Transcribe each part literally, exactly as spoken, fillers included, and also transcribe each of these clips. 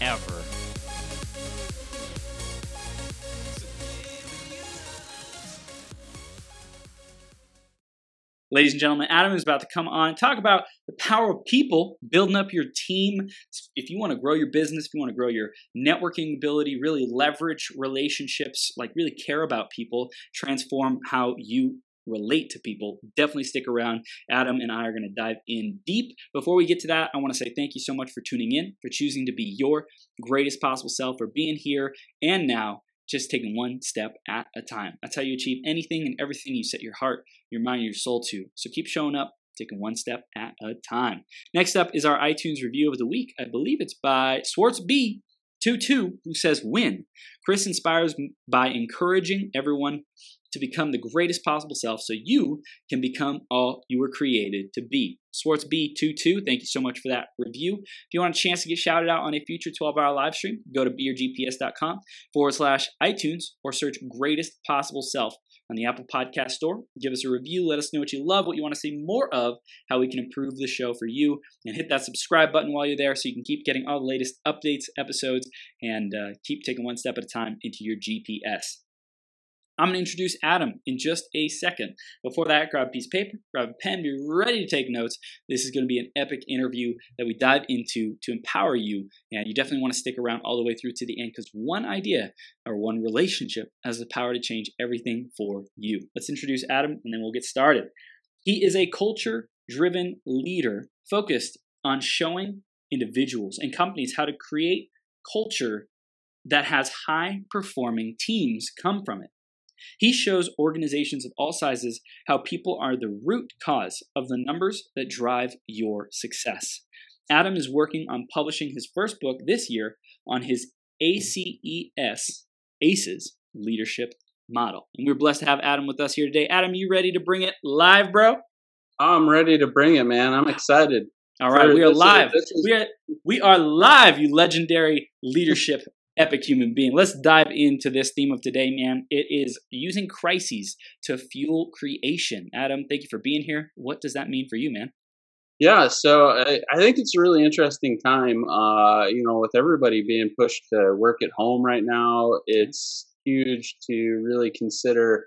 ever. Ladies and gentlemen, Adam is about to come on and talk about the power of people, building up your team. If you want to grow your business, if you want to grow your networking ability, really leverage relationships, like really care about people, transform how you relate to people, definitely stick around. Adam and I are going to dive in deep. Before we get to that, I want to say thank you so much for tuning in, for choosing to be your greatest possible self, for being here and now, just taking one step at a time. That's how you achieve anything and everything you set your heart, your mind, your soul to. So keep showing up, taking one step at a time. Next up is our iTunes review of the week. I believe it's by Swartz B twenty-two, who says, "Win. Chris inspires by encouraging everyone to become the greatest possible self so you can become all you were created to be." Swartz B twenty-two, thank you so much for that review. If you want a chance to get shouted out on a future twelve hour live stream, go to Be Your G P S dot com forward slash iTunes or search Greatest Possible Self on the Apple Podcast Store. Give us a review. Let us know what you love, what you want to see more of, how we can improve the show for you. And hit that subscribe button while you're there so you can keep getting all the latest updates, episodes, and uh, keep taking one step at a time into your G P S. I'm going to introduce Adam in just a second. Before that, grab a piece of paper, grab a pen, be ready to take notes. This is going to be an epic interview that we dive into to empower you, and you definitely want to stick around all the way through to the end because one idea or one relationship has the power to change everything for you. Let's introduce Adam, and then we'll get started. He is a culture-driven leader focused on showing individuals and companies how to create culture that has high-performing teams come from it. He shows organizations of all sizes how people are the root cause of the numbers that drive your success. Adam is working on publishing his first book this year on his A C E S, ACES leadership model. And we're blessed to have Adam with us here today. Adam, you ready to bring it live, bro? I'm ready to bring it, man. I'm excited. All right, we are live. We are, we are live, you legendary leadership epic human being. Let's dive into this theme of today, man. It is using crises to fuel creation. Adam, thank you for being here. What does that mean for you, man? Yeah, so I, I think it's a really interesting time, uh, you know, with everybody being pushed to work at home right now. It's huge to really consider,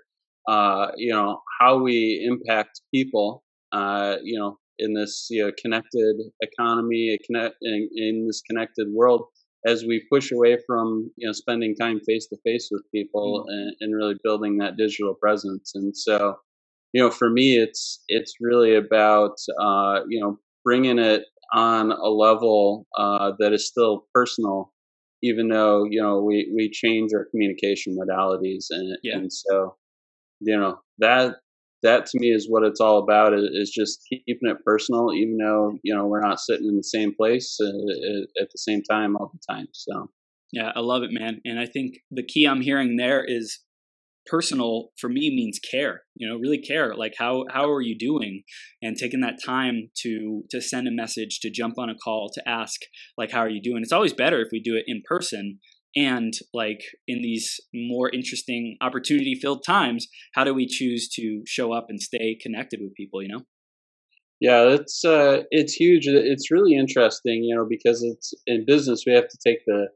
uh, you know, how we impact people, uh, you know, in this you know, connected economy, connect, in, in this connected world, as we push away from you know spending time face to face with people mm-hmm. and, and really building that digital presence. And so, you know, for me, it's it's really about uh, you know bringing it on a level uh, that is still personal, even though you know we we change our communication modalities. And, yeah. and so, you know that that to me is what it's all about, is just keeping it personal, even though, you know, we're not sitting in the same place at the same time all the time. So, yeah, I love it, man. And I think the key I'm hearing there is personal for me means care, you know, really care. Like how, how are you doing, and taking that time to, to send a message, to jump on a call, to ask like, how are you doing? It's always better if we do it in person. And like in these more interesting opportunity-filled times, how do we choose to show up and stay connected with people, you know? Yeah, it's, uh, it's huge. It's really interesting, you know, because it's in business, we have to take the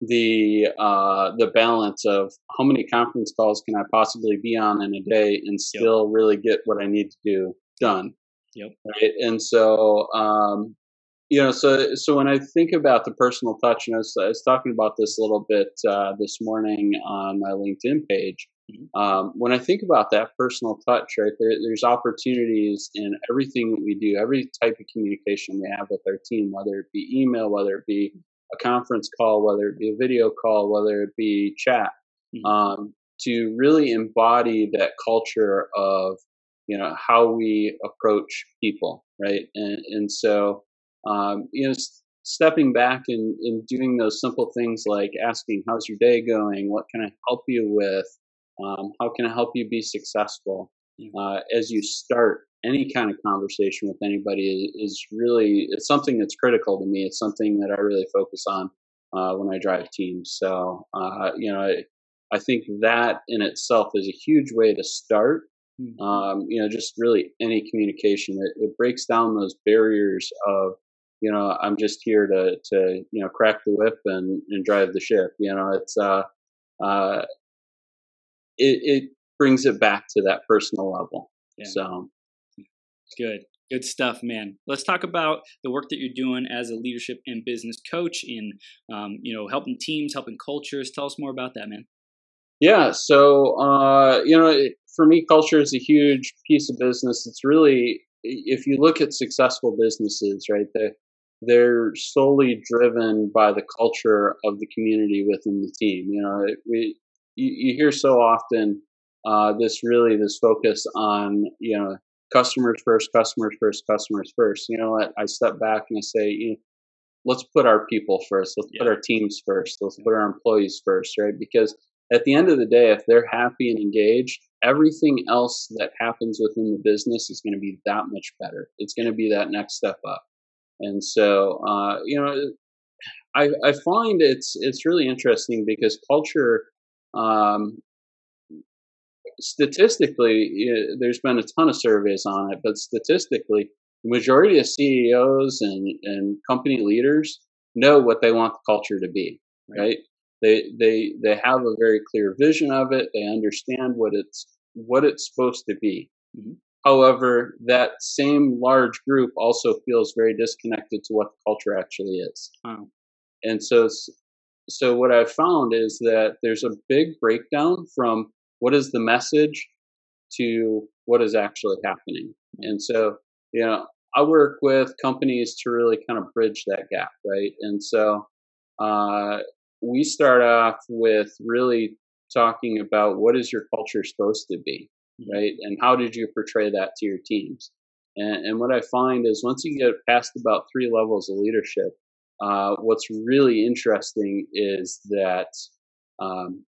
the uh, the balance of how many conference calls can I possibly be on in a day and still yep. really get what I need to do done. Yep. Right. And so, um You know, so so when I think about the personal touch, and I was, I was talking about this a little bit uh, this morning on my LinkedIn page. Um, when I think about that personal touch, right, there, there's opportunities in everything that we do, every type of communication we have with our team, whether it be email, whether it be a conference call, whether it be a video call, whether it be chat, um, to really embody that culture of, you know, how we approach people, right? And, and so, Um, you know, stepping back and, and doing those simple things like asking, how's your day going? What can I help you with? Um, how can I help you be successful? Uh, as you start any kind of conversation with anybody is really, it's something that's critical to me. It's something that I really focus on uh, when I drive teams. So, uh, you know, I, I think that in itself is a huge way to start. Um, you know, just really any communication. It, it breaks down those barriers of, you know, I'm just here to, to you know, crack the whip and, and drive the ship. You know, it's uh, uh, it, it brings it back to that personal level. Yeah. So good. Good stuff, man. Let's talk about the work that you're doing as a leadership and business coach in, um, you know, helping teams, helping cultures. Tell us more about that, man. Yeah. So, uh, you know, it, for me, culture is a huge piece of business. It's really, if you look at successful businesses, right, they're, they're solely driven by the culture of the community within the team. You know, we, you, you hear so often uh, this really, this focus on, you know, customers first, customers first, customers first. You know what? I step back and I say, you know, let's put our people first. Let's yeah. put our teams first. Let's yeah. put our employees first, right? Because at the end of the day, if they're happy and engaged, everything else that happens within the business is going to be that much better. It's going to be that next step up. And so, uh, you know, I, I find it's it's really interesting because culture, um, statistically, it, there's been a ton of surveys on it, but statistically, the majority of C E Os and, and company leaders know what they want the culture to be, right? right? They they they have a very clear vision of it. They understand what it's what it's supposed to be. Mm-hmm. However, that same large group also feels very disconnected to what the culture actually is. Wow. And so so what I've found is that there's a big breakdown from what is the message to what is actually happening. Mm-hmm. And so, you know, I work with companies to really kind of bridge that gap, right? And so uh we start off with really talking about what is your culture supposed to be, right? And how did you portray that to your teams? And, and what I find is once you get past about three levels of leadership, uh, what's really interesting is that, um,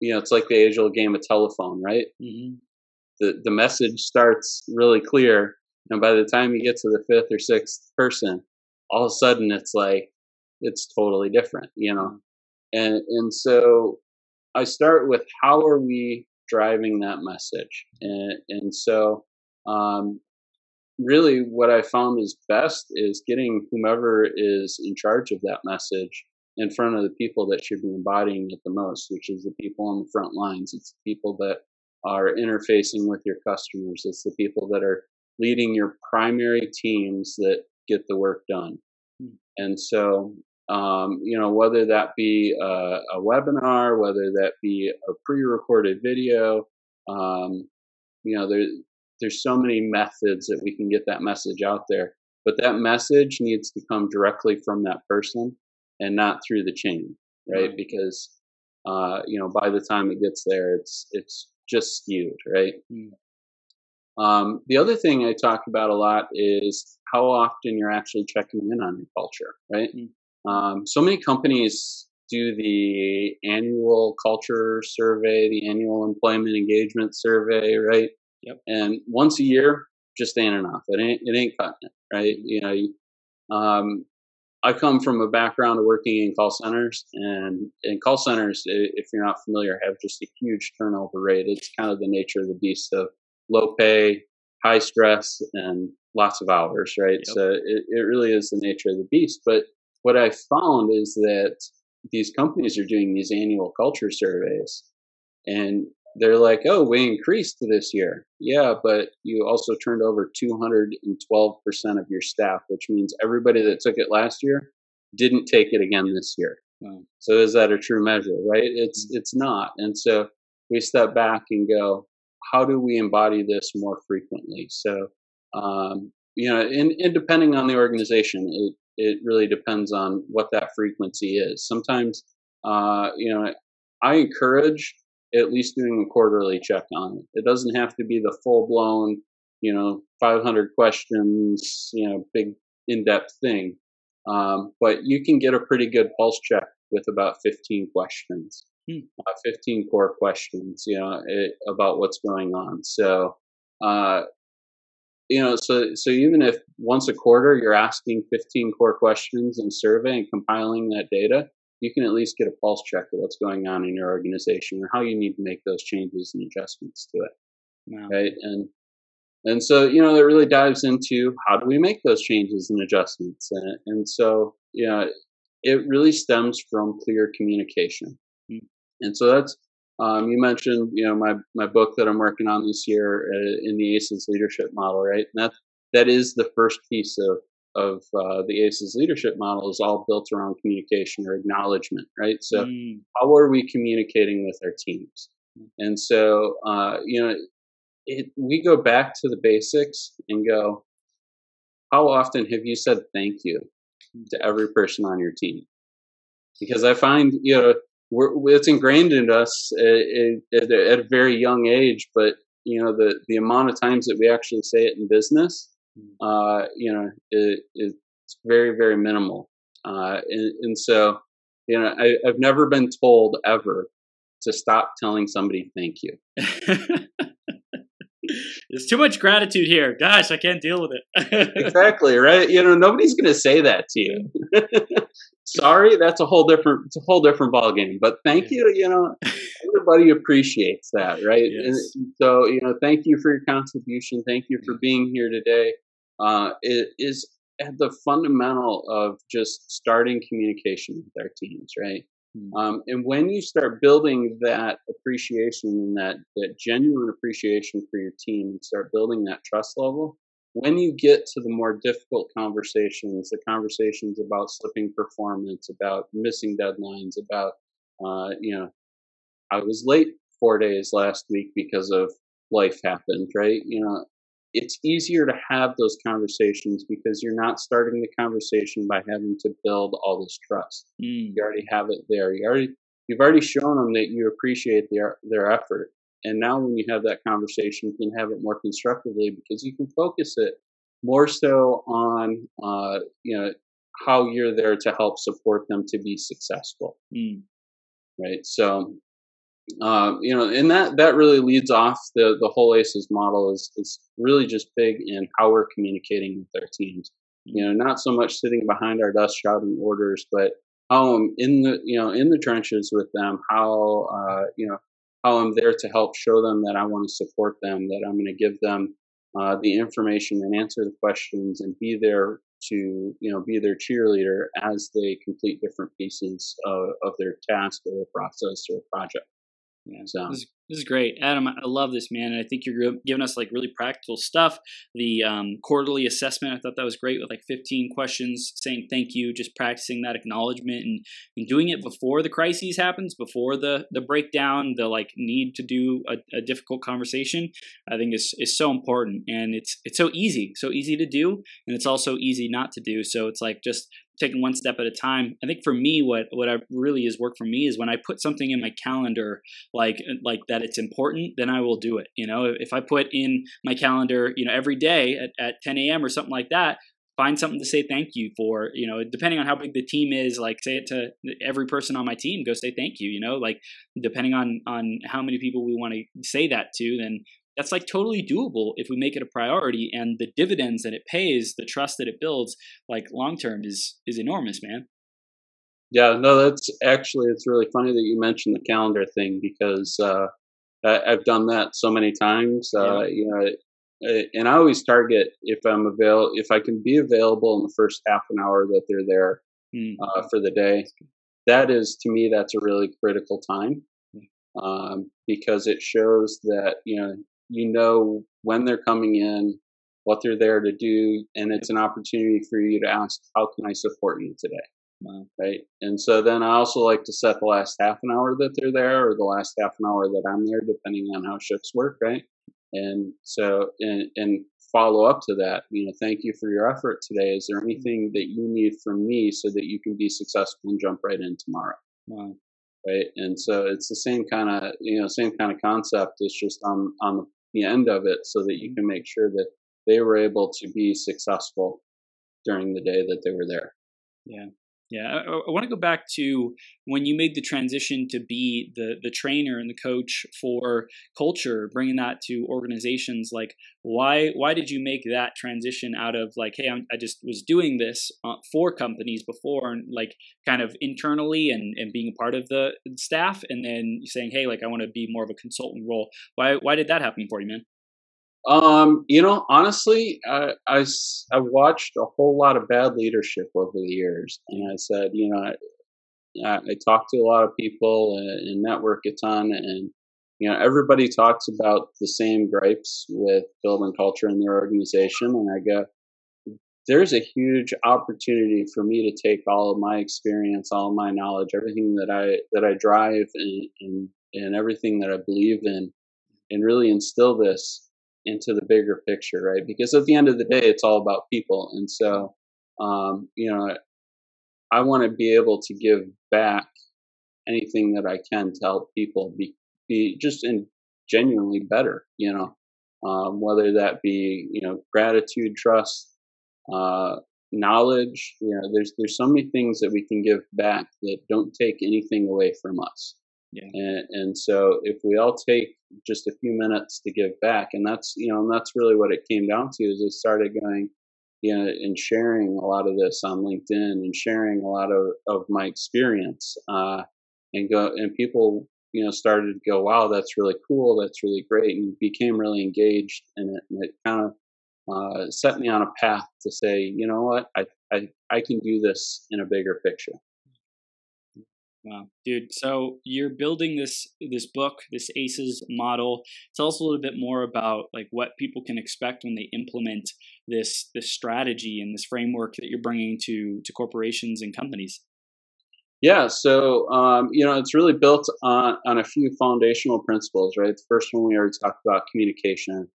you know, it's like the age-old game of telephone, right? Mm-hmm. The the message starts really clear. And by the time you get to the fifth or sixth person, all of a sudden it's like, it's totally different, you know? And and so I start with how are we driving that message? And and so um, really what I found is best is getting whomever is in charge of that message in front of the people that should be embodying it the most, which is the people on the front lines. It's the people that are interfacing with your customers. It's the people that are leading your primary teams that get the work done. And so Um, you know, whether that be a, a webinar, whether that be a pre-recorded video, um, you know, there, there's so many methods that we can get that message out there. But that message needs to come directly from that person and not through the chain, right? Right. Because, uh, you know, by the time it gets there, it's it's just skewed, right? Mm-hmm. Um, the other thing I talk about a lot is how often you're actually checking in on your culture, right? Mm-hmm. Um, so many companies do the annual culture survey, the annual employment engagement survey, right? Yep. And once a year, just ain't enough. It ain't, it ain't cutting it, right? You know, um, I come from a background of working in call centers, and in call centers, if you're not familiar, have just a huge turnover rate. It's kind of the nature of the beast of low pay, high stress, and lots of hours, right? Yep. So it, it really is the nature of the beast, but what I found is that these companies are doing these annual culture surveys and they're like, oh, we increased this year. Yeah, but you also turned over two hundred twelve percent of your staff, which means everybody that took it last year didn't take it again this year. Wow. So is that a true measure, right? It's, mm-hmm. it's not. And so we step back and go, how do we embody this more frequently? So, um, you know, and, and depending on the organization, it, It really depends on what that frequency is. Sometimes, uh, you know, I encourage at least doing a quarterly check on it. It doesn't have to be the full blown, you know, five hundred questions, you know, big in-depth thing. Um, but you can get a pretty good pulse check with about fifteen questions, hmm. uh, fifteen core questions, you know, it, about what's going on. So, uh, you know, so, so even if once a quarter you're asking fifteen core questions in survey and compiling that data, you can at least get a pulse check of what's going on in your organization or how you need to make those changes and adjustments to it. Wow. Right. And, and so, you know, that really dives into how do we make those changes and adjustments. And, and so, you know, it really stems from clear communication. Mm-hmm. And so that's, um, you mentioned, you know, my, my book that I'm working on this year uh, in the ACES leadership model, right? And that, that is the first piece of, of uh, the ACES leadership model is all built around communication or acknowledgement, right? So mm. how are we communicating with our teams? And so, uh, you know, it, we go back to the basics and go, how often have you said thank you to every person on your team? Because I find, you know, we're, it's ingrained in us at, at, at a very young age, but, you know, the, the amount of times that we actually say it in business, Uh, you know, it, it's very, very minimal. Uh, and, and so, you know, I, I've never been told ever to stop telling somebody thank you. There's too much gratitude here. Gosh, I can't deal with it. Exactly, right? You know, nobody's going to say that to you. Sorry, that's a whole different, it's a whole different ballgame. But thank you, you know, everybody appreciates that, right? Yes. And so, you know, thank you for your contribution. Thank you for being here today. Uh, it is at the fundamental of just starting communication with our teams, right? Mm-hmm. Um, and when you start building that appreciation and that, that genuine appreciation for your team and start building that trust level, when you get to the more difficult conversations, the conversations about slipping performance, about missing deadlines, about, uh, you know, I was late four days last week because of life happened, right? You know, it's easier to have those conversations because you're not starting the conversation by having to build all this trust. Mm. You already have it there. You already, you've already shown them that you appreciate their, their effort. And now when you have that conversation, you can have it more constructively because you can focus it more so on, uh, you know, how you're there to help support them to be successful. Mm. Right. So, um, you know, and that, that really leads off the, the whole ACES model is, is really just big in how we're communicating with our teams. Mm. You know, not so much sitting behind our desk shouting orders, but how I'm in the, you know, in the trenches with them, how, uh, you know, how I'm there to help show them that I want to support them, that I'm going to give them uh, the information and answer the questions and be there to, you know, be their cheerleader as they complete different pieces of, of their task or process or project. Yeah, so. This, this is great. Adam, I love this, man. And I think you're giving us like really practical stuff. The um, quarterly assessment, I thought that was great with like fifteen questions saying thank you, just practicing that acknowledgement and, and doing it before the crisis happens, before the, the breakdown, the like need to do a, a difficult conversation, I think is, is so important. And it's it's so easy, so easy to do. And it's also easy not to do. So it's like just taking one step at a time. I think for me, what what I really has worked for me is when I put something in my calendar, like like that it's important, then I will do it. You know, if I put in my calendar, you know, every day at, at ten a.m. or something like that, find something to say thank you for, you know, depending on how big the team is, like say it to every person on my team, go say thank you, you know, like depending on, on how many people we want to say that to, then that's like totally doable if we make it a priority, and the dividends that it pays, the trust that it builds, like long-term is, is enormous, man. Yeah, no, that's actually, it's really funny that you mentioned the calendar thing because uh, I've done that so many times, yeah. uh, you know, and I always target if I'm avail, if I can be available in the first half an hour that they're there mm. uh, for the day. That is, to me, that's a really critical time um, because it shows that, you know, you know when they're coming in, what they're there to do, and it's an opportunity for you to ask, how can I support you today? Wow. Right. And so then I also like to set the last half an hour that they're there or the last half an hour that I'm there, depending on how shifts work. Right. And so, and, and follow up to that, you know, thank you for your effort today. Is there anything that you need from me so that you can be successful and jump right in tomorrow? Wow. Right. And so it's the same kind of, you know, same kind of concept. It's just on, on the the end of it so that you can make sure that they were able to be successful during the day that they were there. Yeah. Yeah, I, I want to go back to when you made the transition to be the, the trainer and the coach for culture, bringing that to organizations. Like, why why did you make that transition out of like, hey, I'm, I just was doing this uh, for companies before, and like kind of internally and, and being a part of the staff, and then saying, hey, like I want to be more of a consultant role. Why why did that happen for you, man? Um, you know, honestly, I, I, I watched a whole lot of bad leadership over the years. And I said, you know, I, I talked to a lot of people and, and network a ton. And, you know, everybody talks about the same gripes with building culture in their organization. And I go, there's a huge opportunity for me to take all of my experience, all of my knowledge, everything that I, that I drive and, and, and everything that I believe in, and really instill this into the bigger picture, right? Because at the end of the day, it's all about people. And so, um, you know, I want to be able to give back anything that I can to help people be, be just in genuinely better, you know, um, whether that be, you know, gratitude, trust, uh, knowledge, you know, there's, there's so many things that we can give back that don't take anything away from us. Yeah. And, and so if we all take just a few minutes to give back, and that's, you know, and that's really what it came down to, is I started going, you know, and sharing a lot of this on LinkedIn and sharing a lot of, of my experience, uh, and go, and people, you know, started to go, wow, that's really cool. That's really great. And became really engaged in it. And it kind of, uh, set me on a path to say, you know what, I, I, I can do this in a bigger picture. Wow, dude. So you're building this this book, this ACES model. Tell us a little bit more about like what people can expect when they implement this this strategy and this framework that you're bringing to to corporations and companies. Yeah, so um, you know, it's really built on on a few foundational principles, right? The first one we already talked about, communication.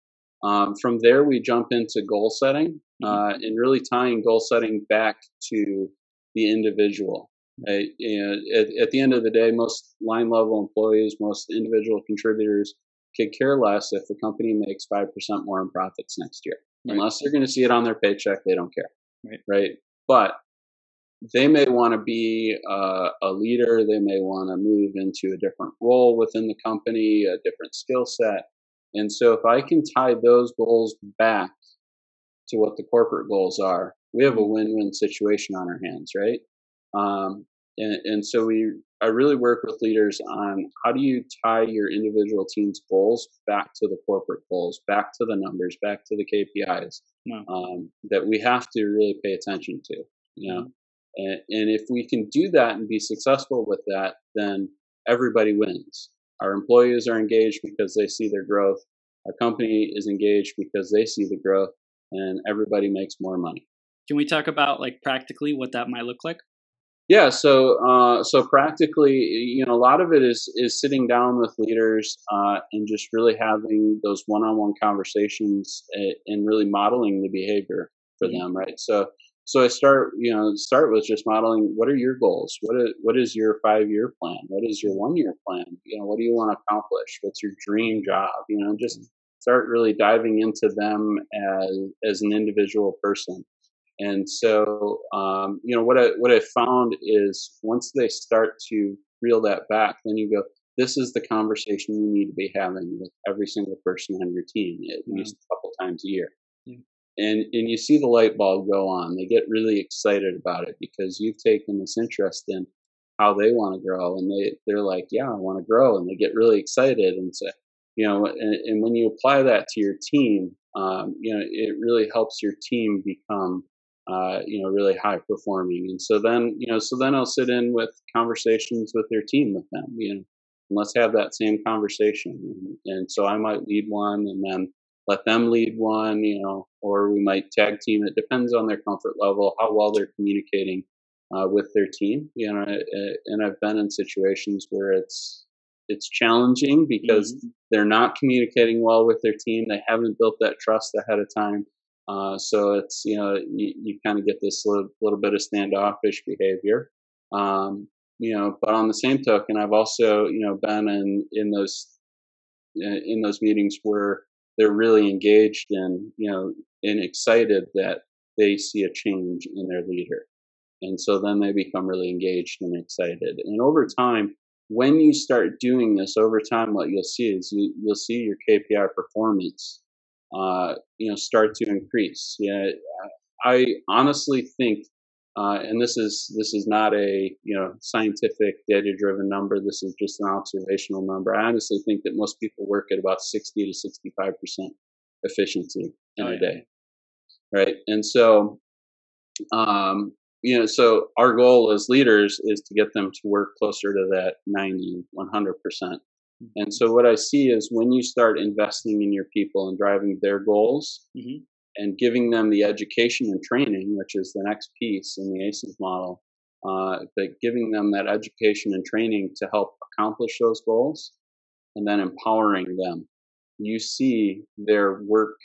Um, from there, we jump into goal setting, mm-hmm. uh, and really tying goal setting back to the individual. Right. And at, at the end of the day, most line level employees, most individual contributors could care less if the company makes five percent more in profits next year. Right. Unless they're going to see it on their paycheck, they don't care. Right. Right? But they may want to be uh, a leader. They may want to move into a different role within the company, a different skill set. And so if I can tie those goals back to what the corporate goals are, we have a win-win situation on our hands, right? Um, and, and so we, I really work with leaders on how do you tie your individual team's goals back to the corporate goals, back to the numbers, back to the K P Is, wow. um, that we have to really pay attention to, you know, and, and if we can do that and be successful with that, then everybody wins. Our employees are engaged because they see their growth. Our company is engaged because they see the growth, and everybody makes more money. Can we talk about like practically what that might look like? Yeah, so uh, so practically, you know, a lot of it is is sitting down with leaders uh, and just really having those one-on-one conversations and really modeling the behavior for mm-hmm. them, right? So so I start, you know, start with just modeling, what are your goals? What is, what is your five-year plan? What is your one-year plan? You know, what do you want to accomplish? What's your dream job? You know, just start really diving into them as as an individual person. And so, um, you know, what I, what I found is once they start to reel that back, then you go, this is the conversation you need to be having with every single person on your team at yeah. least a couple times a year. Yeah. And, and you see the light bulb go on. They get really excited about it because you've taken this interest in how they want to grow, and they, they're like, yeah, I want to grow. And they get really excited. And so, you know, and, and when you apply that to your team, um, you know, it really helps your team become Uh, you know, really high performing. And so then, you know, so then I'll sit in with conversations with their team with them, you know, and let's have that same conversation. And, and so I might lead one and then let them lead one, you know, or we might tag team. It depends on their comfort level, how well they're communicating uh, with their team. You know, and I've been in situations where it's, it's challenging because mm-hmm. they're not communicating well with their team. They haven't built that trust ahead of time. Uh, so it's, you know, you, you kind of get this little, little bit of standoffish behavior, um, you know, but on the same token, I've also, you know, been in, in those, in those meetings where they're really engaged and, you know, and excited that they see a change in their leader. And so then they become really engaged and excited. And over time, when you start doing this, over time, what you'll see is you, you'll see your K P I performance, uh, you know, start to increase. Yeah, I honestly think, uh, and this is this is not a you know scientific data-driven number. This is just an observational number. I honestly think that most people work at about sixty to sixty-five percent efficiency in oh, yeah. a day, right? And so, um, you know, so our goal as leaders is to get them to work closer to that ninety, one hundred percent. Mm-hmm. And so what I see is when you start investing in your people and driving their goals mm-hmm. and giving them the education and training, which is the next piece in the ACES model, uh, that giving them that education and training to help accomplish those goals and then empowering them, you see their work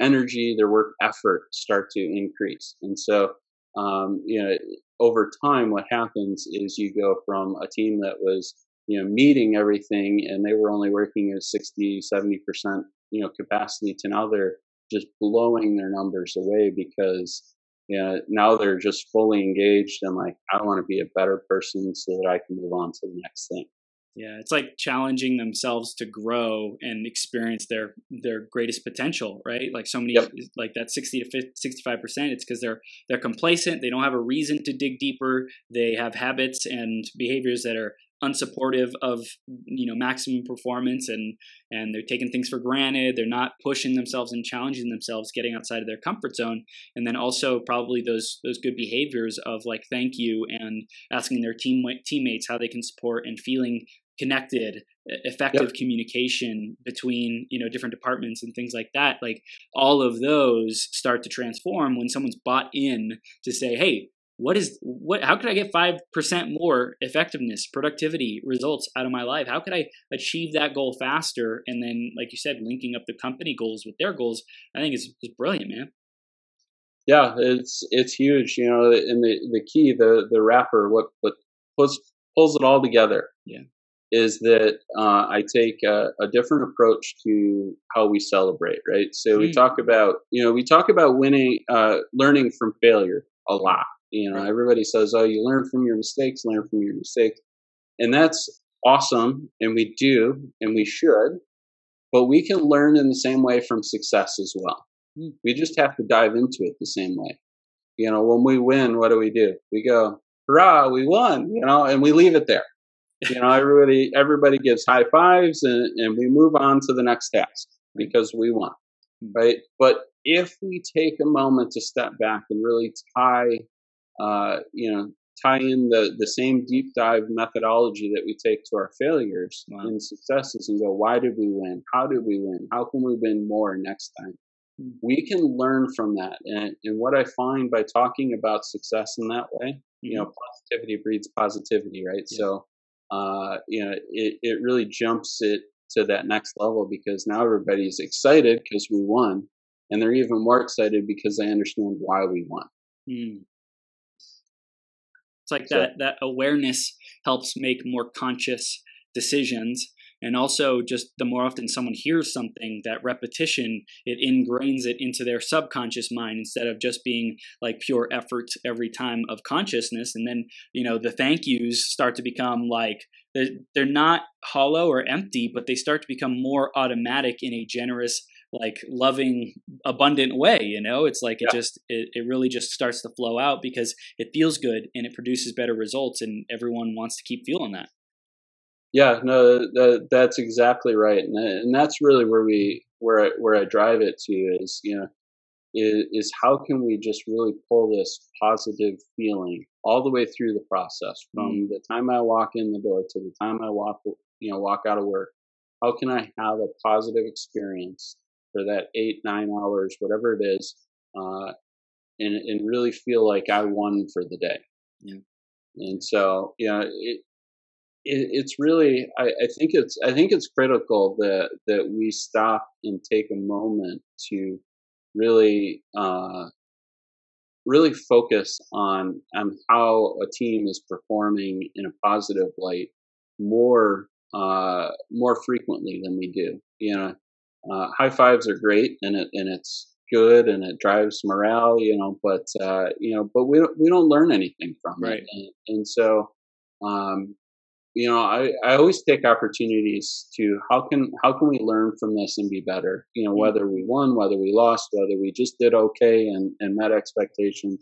energy, their work effort start to increase. And so, um, you know, over time, what happens is you go from a team that was, you know, meeting everything and they were only working at sixty, seventy percent, you know, capacity to now they're just blowing their numbers away because, you know, now they're just fully engaged and like, I want to be a better person so that I can move on to the next thing. Yeah, it's like challenging themselves to grow and experience their their greatest potential, right? Like so many, yep. like that sixty to fifty, sixty-five percent, it's because they're they're complacent. They don't have a reason to dig deeper. They have habits and behaviors that are unsupportive of, you know, maximum performance, and and they're taking things for granted. They're not pushing themselves and challenging themselves, getting outside of their comfort zone. And then also probably those those good behaviors of like thank you and asking their team teammates how they can support and feeling connected, effective yep. communication between, you know, different departments and things like that. Like all of those start to transform when someone's bought in to say, hey, What is what? How could I get five percent more effectiveness, productivity, results out of my life? How could I achieve that goal faster? And then, like you said, linking up the company goals with their goals, I think is is brilliant, man. Yeah, it's it's huge, you know. And the, the key, the the wrapper, what what pulls pulls it all together, yeah, is that uh, I take a, a different approach to how we celebrate, right? So mm. we talk about, you know, we talk about winning, uh, learning from failure a lot. You know, everybody says, oh, you learn from your mistakes, learn from your mistakes. And that's awesome. And we do, and we should. But we can learn in the same way from success as well. We just have to dive into it the same way. You know, when we win, what do we do? We go, hurrah, we won, you know, and we leave it there. You know, everybody, everybody gives high fives and, and we move on to the next task because we won, right? But if we take a moment to step back and really tie Uh, you know, tie in the, the same deep dive methodology that we take to our failures wow. and successes and go, why did we win? How did we win? How can we win more next time? We can learn from that. And, and what I find by talking about success in that way, mm-hmm. you know, positivity breeds positivity, right? Yeah. So, uh, you know, it, it really jumps it to that next level because now everybody's excited because we won. And they're even more excited because they understand why we won. Mm. It's like that, that awareness helps make more conscious decisions. And also just the more often someone hears something, that repetition, it ingrains it into their subconscious mind instead of just being like pure effort every time of consciousness. And then, you know, the thank yous start to become like, they're, they're not hollow or empty, but they start to become more automatic in a generous, like loving, abundant way, you know, it's like it yeah. just, it, it really just starts to flow out because it feels good and it produces better results and everyone wants to keep feeling that. Yeah, no, that, that's exactly right. And, and that's really where we, where I, where I drive it to is, you know, is, is how can we just really pull this positive feeling all the way through the process from mm-hmm. the time I walk in the door to the time I walk, you know, walk out of work. How can I have a positive experience for that eight, nine hours, whatever it is, uh, and, and really feel like I won for the day. Yeah. And so, you know, it, it, it's really, I, I think it's, I think it's critical that, that we stop and take a moment to really, uh, really focus on, on how a team is performing in a positive light more, uh, more frequently than we do, you know. Uh, high fives are great, and it, and it's good and it drives morale, you know, but, uh, you know, but we don't, we don't learn anything from right. it. And, and so, um, you know, I, I always take opportunities to how can, how can we learn from this and be better? You know, whether we won, whether we lost, whether we just did okay and, and met expectations,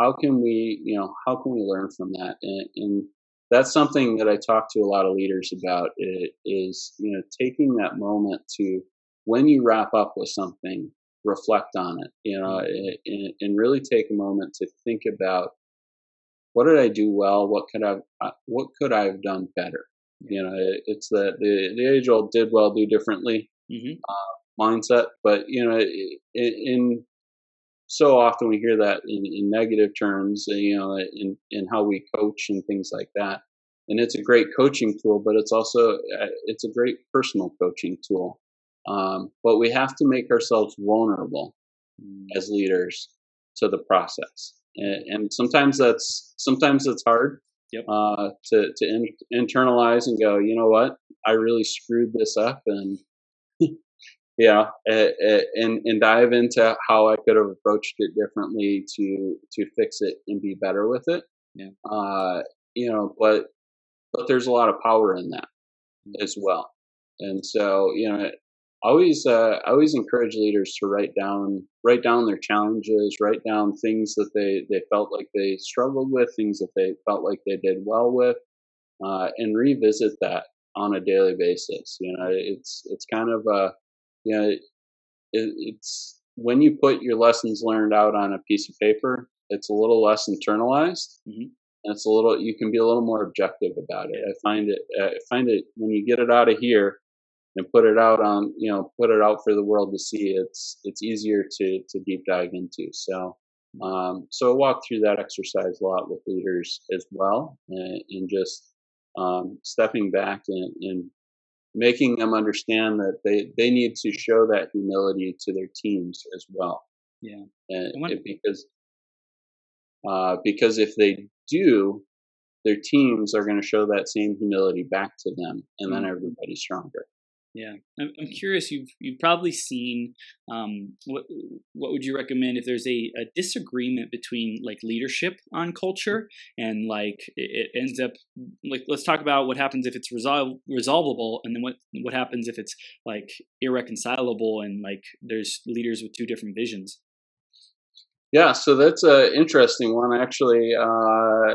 how can we, you know, how can we learn from that? And, and that's something that I talk to a lot of leaders about. It is, you know, taking that moment to, when you wrap up with something, reflect on it, you know, and, and really take a moment to think about, what did I do well? What could I, what could I have done better? You know, it's the, the, the age old did well, do differently mm-hmm. uh, mindset. But, you know, in, in so often we hear that in, in negative terms, you know, in, in how we coach and things like that. And it's a great coaching tool, but it's also, it's a great personal coaching tool. Um, but we have to make ourselves vulnerable as leaders to the process. And, and sometimes that's, sometimes it's hard yep. uh, to, to in, internalize and go, you know what, I really screwed this up and, yeah, and, and, and dive into how I could have approached it differently to, to fix it and be better with it. Yeah. Uh, you know, but, but there's a lot of power in that as well. And so, you know, Always, uh, I always encourage leaders to write down, write down their challenges, write down things that they, they felt like they struggled with, things that they felt like they did well with, uh, and revisit that on a daily basis. You know, it's, it's kind of a, you know, it, it's when you put your lessons learned out on a piece of paper, it's a little less internalized. Mm-hmm. And it's a little, you can be a little more objective about it. I find it, I find it when you get it out of here and put it out on, you know, put it out for the world to see, it's, it's easier to, to deep dive into. So, um, so I walk through that exercise a lot with leaders as well, and, and just, um, stepping back and, and making them understand that they, they need to show that humility to their teams as well. Yeah. And when- because, uh, because if they do, their teams are going to show that same humility back to them, and then everybody's stronger. Yeah, I'm, I'm curious. You've you've probably seen um, what what would you recommend if there's a, a disagreement between like leadership on culture and like it, it ends up like let's talk about what happens if it's resol- resolvable and then what what happens if it's like irreconcilable and like there's leaders with two different visions. Yeah, so that's an interesting one actually. Uh,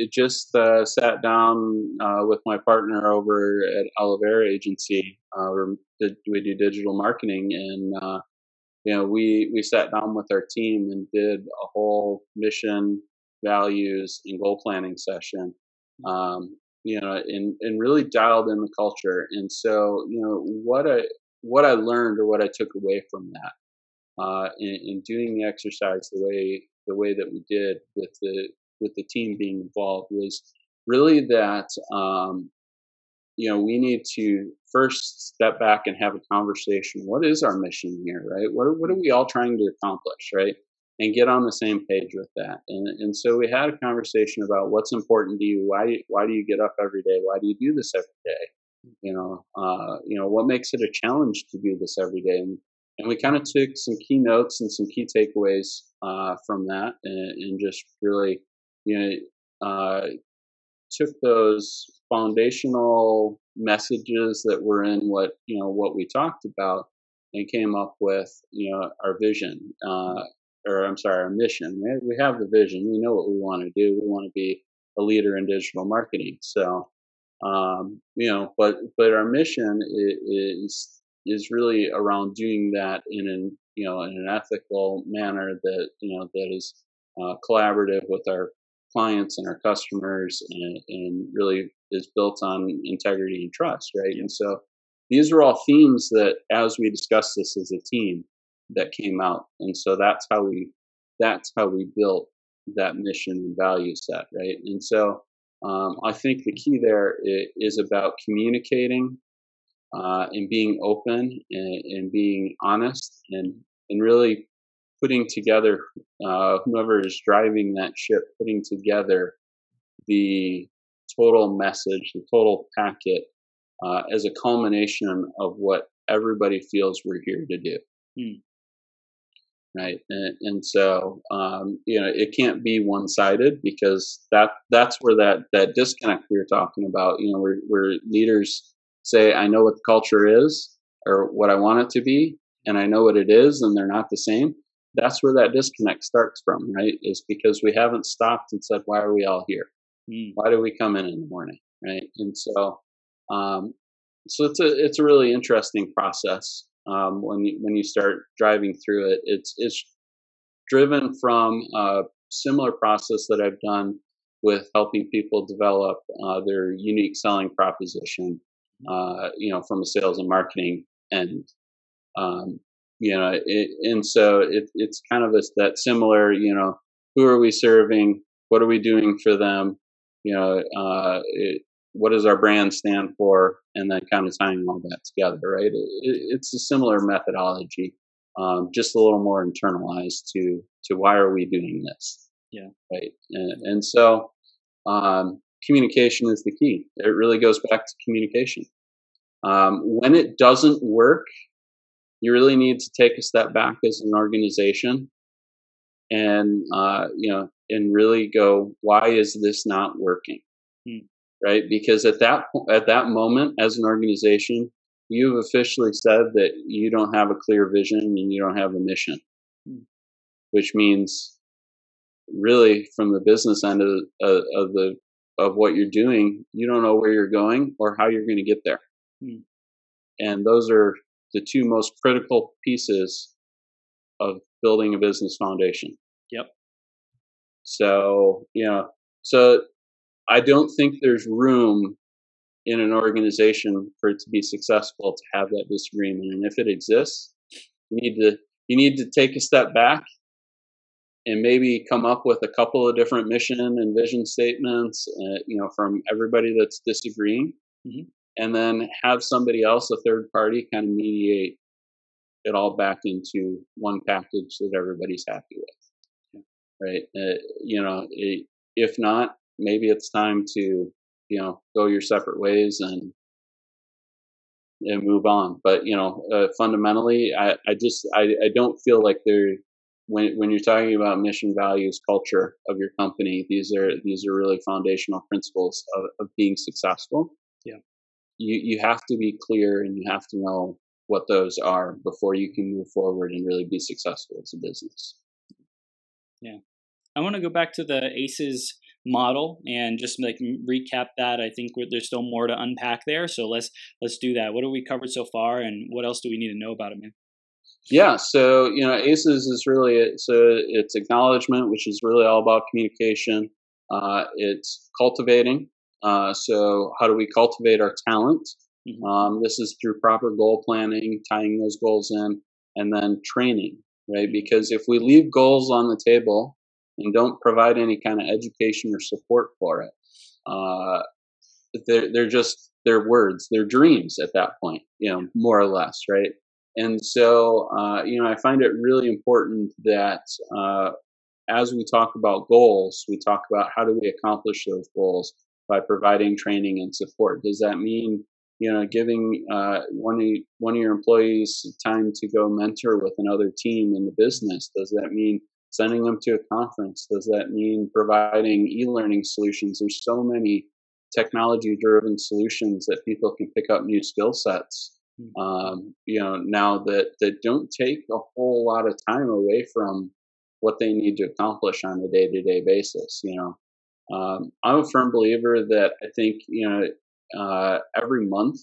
it just uh, sat down uh, with my partner over at Oliveira Agency. Uh, we do digital marketing, and uh, you know, we we sat down with our team and did a whole mission, values, and goal planning session. Um, you know, and and really dialed in the culture. And so, you know, what I what I learned or what I took away from that uh, in, in doing the exercise the way the way that we did with the with the team being involved was really that, um, you know, we need to first step back and have a conversation. What is our mission here, right? What are, what are we all trying to accomplish, right? And get on the same page with that. And and so we had a conversation about what's important to you. Why, why do you get up every day? Why do you do this every day? You know, uh, you know, what makes it a challenge to do this every day? And, and we kind of took some key notes and some key takeaways uh, from that and, and just really, you know, uh, took those foundational messages that were in what, you know, what we talked about and came up with, you know, our vision, uh, or I'm sorry, our mission. We have the vision. We know what we want to do. We want to be a leader in digital marketing. So, um, you know, but, but our mission is, is really around doing that in an, you know, in an ethical manner that, you know, that is, Uh, collaborative with our clients and our customers, and, and really is built on integrity and trust, right? And so these are all themes that, as we discussed this as a team, that came out. And so that's how we, that's how we built that mission and value set, right? And so um, I think the key there is about communicating uh, and being open and, and being honest and, and really putting together, uh, whoever is driving that ship, putting together the total message, the total packet, uh, as a culmination of what everybody feels we're here to do. Hmm. right? And, and so, um, you know, it can't be one-sided, because that that's where that, that disconnect we were talking about, you know, where, where leaders say, I know what the culture is or what I want it to be, and I know what it is, and they're not the same. That's where that disconnect starts from, right? Is because we haven't stopped and said, why are we all here? Mm. Why do we come in in the morning, right? And so, um, so it's a it's a really interesting process. Um, when you, when you start driving through it, it's it's driven from a similar process that I've done with helping people develop uh, their unique selling proposition, uh, you know, from a sales and marketing end. Um, you know, it, and so it, it's kind of a, that similar, you know, who are we serving? What are we doing for them? You know, uh, it, what does our brand stand for? And then kind of tying all that together, right? It, it's a similar methodology, um, just a little more internalized to, to why are we doing this? Yeah. Right. And, and so, um, communication is the key. It really goes back to communication. Um, when it doesn't work, you really need to take a step back as an organization and, uh, you know, and really go, why is this not working? Hmm. Right? Because at that, at that moment, as an organization, you've officially said that you don't have a clear vision and you don't have a mission, hmm. which means really from the business end of, of, of the, of what you're doing, you don't know where you're going or how you're going to get there. Hmm. And those are the two most critical pieces of building a business foundation. Yep. So, you know, so I don't think there's room in an organization for it to be successful to have that disagreement. And if it exists, you need to, you need to take a step back and maybe come up with a couple of different mission and vision statements, uh, you know, from everybody that's disagreeing. Mm-hmm. And then have somebody else, a third party, kind of mediate it all back into one package that everybody's happy with, right? Uh, you know, it, if not, maybe it's time to, you know, go your separate ways and and move on. But you know, uh, fundamentally, I, I just I, I don't feel like there. When when you're talking about mission, values, culture of your company, these are these are really foundational principles of, of being successful. Yeah. You, you have to be clear and you have to know what those are before you can move forward and really be successful as a business. Yeah. I want to go back to the ACES model and just like recap that. I think we're, there's still more to unpack there. So let's, let's do that. What have we covered so far and what else do we need to know about it, man? Yeah. So, you know, ACES is really, it's a, it's acknowledgement, which is really all about communication. Uh, it's cultivating. Uh, so how do we cultivate our talent? Mm-hmm. Um, this is through proper goal planning, tying those goals in, and then training, right? Because if we leave goals on the table and don't provide any kind of education or support for it, uh, they're, they're just, they're words, they're dreams at that point, you know, more or less, right? And so, uh, you know, I find it really important that, uh, as we talk about goals, we talk about how do we accomplish those goals by providing training and support. Does that mean, you know, giving uh, one of one of your employees time to go mentor with another team in the business? Does that mean sending them to a conference? Does that mean providing e-learning solutions? There's so many technology-driven solutions that people can pick up new skill sets. Mm-hmm. Um, you know, now that that don't take a whole lot of time away from what they need to accomplish on a day-to-day basis. You know. Um, I'm a firm believer that I think, you know, uh, every month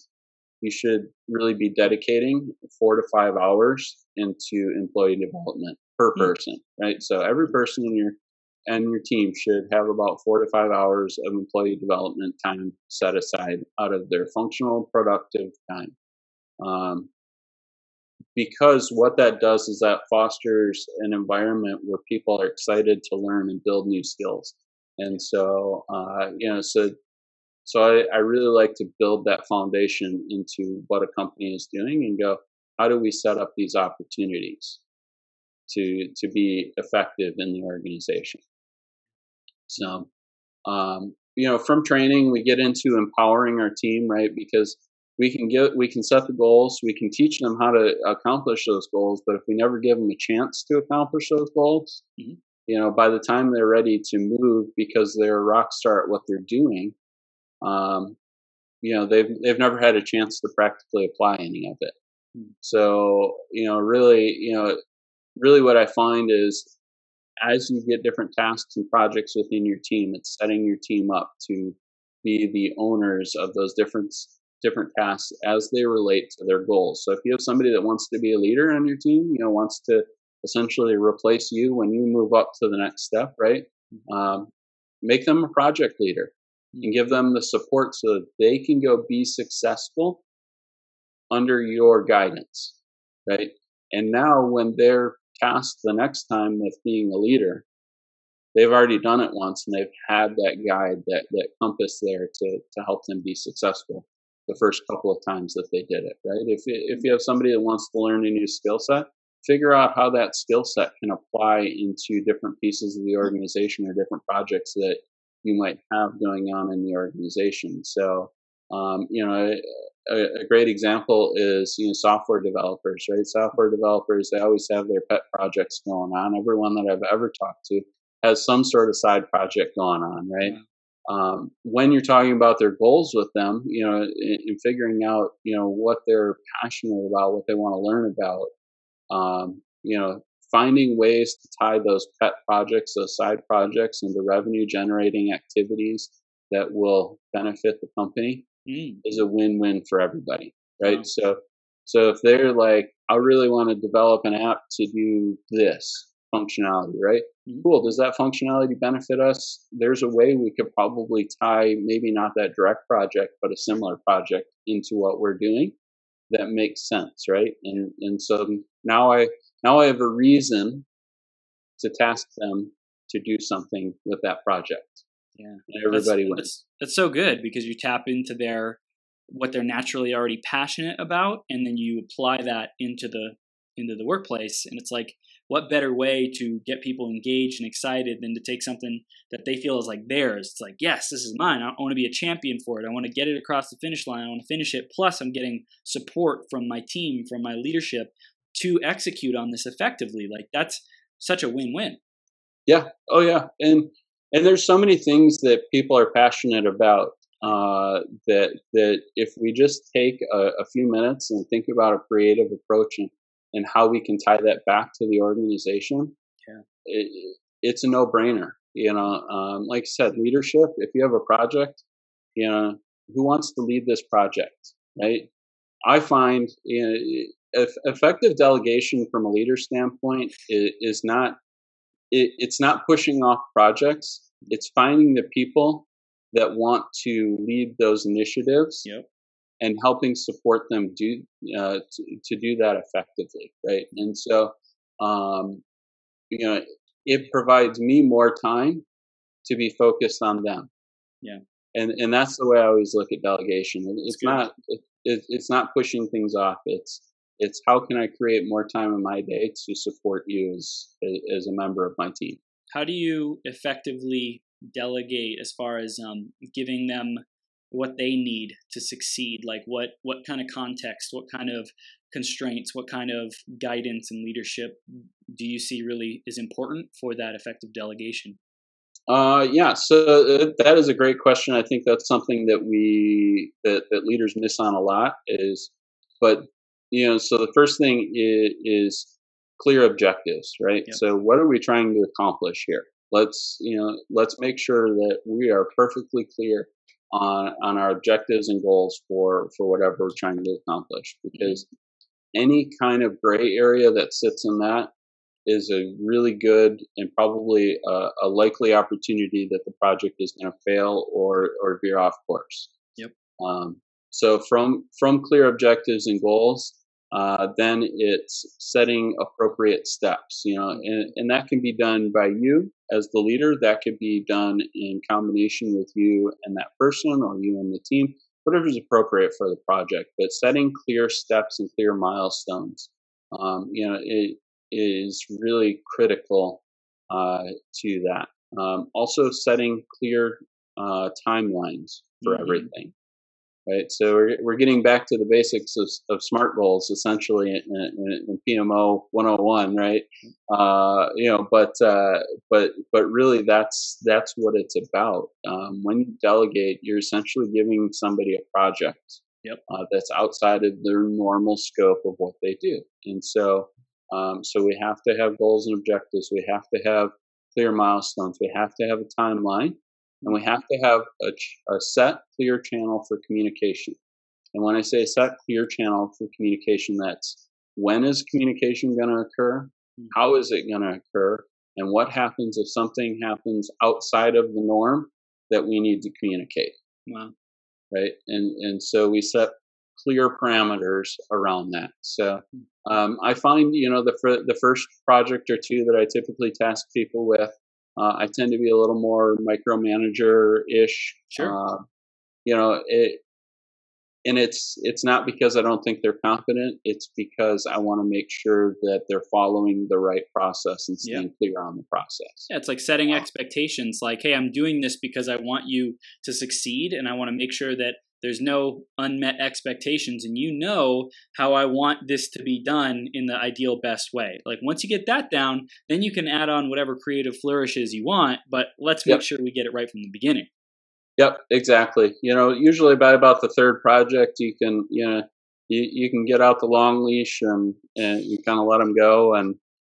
you should really be dedicating four to five hours into employee development per person, right? So every person in your, and your team should have about four to five hours of employee development time set aside out of their functional productive time. Um, because what that does is that fosters an environment where people are excited to learn and build new skills. And so, uh, you know, so, so I, I really like to build that foundation into what a company is doing and go, how do we set up these opportunities to, to be effective in the organization? So, um, you know, from training, we get into empowering our team, right? Because we can get, we can set the goals, we can teach them how to accomplish those goals, but if we never give them a chance to accomplish those goals, mm-hmm. you know, by the time they're ready to move because they're a rock star at what they're doing, um, you know, they've, they've never had a chance to practically apply any of it. Mm-hmm. So, you know, really, you know, really what I find is as you get different tasks and projects within your team, it's setting your team up to be the owners of those different different tasks as they relate to their goals. So if you have somebody that wants to be a leader on your team, you know, wants to essentially replace you when you move up to the next step, right? Um, make them a project leader and give them the support so that they can go be successful under your guidance, right? And now when they're tasked the next time with being a leader, they've already done it once, and they've had that guide, that, that compass there to, to help them be successful the first couple of times that they did it, right? If, if you have somebody that wants to learn a new skill set, figure out how that skill set can apply into different pieces of the organization or different projects that you might have going on in the organization. So, um, you know, a, a great example is, you know, software developers, right? Software developers, they always have their pet projects going on. Everyone that I've ever talked to has some sort of side project going on, right? Yeah. Um, when you're talking about their goals with them, you know, in, in figuring out, you know, what they're passionate about, what they want to learn about, um, you know, finding ways to tie those pet projects, those side projects into revenue generating activities that will benefit the company mm. is a win-win for everybody, right? Wow. So, so if they're like, I really want to develop an app to do this functionality, right? Cool. Does that functionality benefit us? There's a way we could probably tie maybe not that direct project, but a similar project into what we're doing that makes sense, right? And and so now I now I have a reason to task them to do something with that project. Yeah, and everybody that's, wins. That's, that's so good because you tap into their what they're naturally already passionate about, and then you apply that into the into the workplace, and it's like, what better way to get people engaged and excited than to take something that they feel is like theirs? It's like, yes, this is mine. I want to be a champion for it. I want to get it across the finish line. I want to finish it. Plus, I'm getting support from my team, from my leadership to execute on this effectively. Like, that's such a win-win. Yeah. Oh, yeah. And and there's so many things that people are passionate about uh, that that if we just take a, a few minutes and think about a creative approach and and how we can tie that back to the organization, yeah. it, it's a no-brainer. You know, um, like I said, leadership, if you have a project, you know, who wants to lead this project, right? I find, you know, if effective delegation from a leader standpoint is not, it, it's not pushing off projects. It's finding the people that want to lead those initiatives. Yep. And helping support them do uh, to, to do that effectively, right? And so, um, you know, it provides me more time to be focused on them. Yeah, and and that's the way I always look at delegation. It's Good. not it, it, it's not pushing things off. It's it's how can I create more time in my day to support you as as a member of my team? How do you effectively delegate as far as um, giving them what they need to succeed, like what, what kind of context, what kind of constraints, what kind of guidance and leadership do you see really is important for that effective delegation? Uh, yeah, so that is a great question. I think that's something that we, that, that leaders miss on a lot is, but, you know, so the first thing is, is clear objectives, right? Yep. So what are we trying to accomplish here? Let's, you know, let's make sure that we are perfectly clear on, on our objectives and goals for, for whatever we're trying to accomplish, because any kind of gray area that sits in that is a really good and probably a, a likely opportunity that the project is going to fail or, or veer off course. Yep. Um, so from, from clear objectives and goals, uh, then it's setting appropriate steps, you know, and, and that can be done by you as the leader. That could be done in combination with you and that person or you and the team, whatever is appropriate for the project, but setting clear steps and clear milestones, um, you know, it is really critical, uh, to that. Um, also setting clear, uh, timelines for mm-hmm. everything. right? So we're, we're getting back to the basics of, of SMART goals, essentially, in, in, in P M O one oh one, right? Uh, you know, but uh, but but really, that's that's what it's about. Um, when you delegate, you're essentially giving somebody a project. Yep. Uh, that's outside of their normal scope of what they do, and so um, so we have to have goals and objectives. We have to have clear milestones. We have to have a timeline. And we have to have a, ch- a set, clear channel for communication. And when I say set, clear channel for communication, that's when is communication going to occur? How is it going to occur? And what happens if something happens outside of the norm that we need to communicate? Wow. Right? And and so we set clear parameters around that. So um, I find, you know, the fr- the first project or two that I typically task people with, Uh, I tend to be a little more micromanager-ish, sure. uh, you know, it, and it's it's not because I don't think they're competent. It's because I want to make sure that they're following the right process and staying yeah. clear on the process. Yeah, it's like setting wow. expectations like, hey, I'm doing this because I want you to succeed, and I want to make sure that there's no unmet expectations, and you know how I want this to be done in the ideal best way. Like once you get that down, then you can add on whatever creative flourishes you want, but let's make yep. sure we get it right from the beginning. Yep, exactly. You know, usually by about the third project, you can, you know, you, you can get out the long leash and, and you kind of let them go and,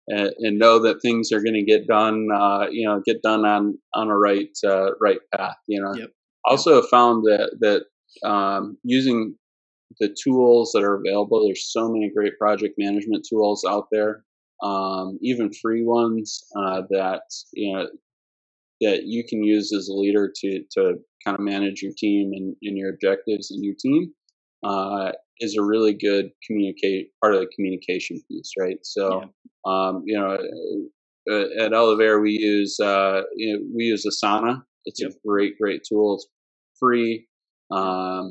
and, and know that things are going to get done, uh, you know, get done on, on a right, uh, right path, you know. Yep. Also found that, that, Um, using the tools that are available, there's so many great project management tools out there, um, even free ones uh, that you know that you can use as a leader to to kind of manage your team and, and your objectives and your team uh, is a really good communicate part of the communication piece, right? So, yeah. um, you know, at Oliveira we use uh, you know, we use Asana. It's yep. a great great tool. It's free. Um,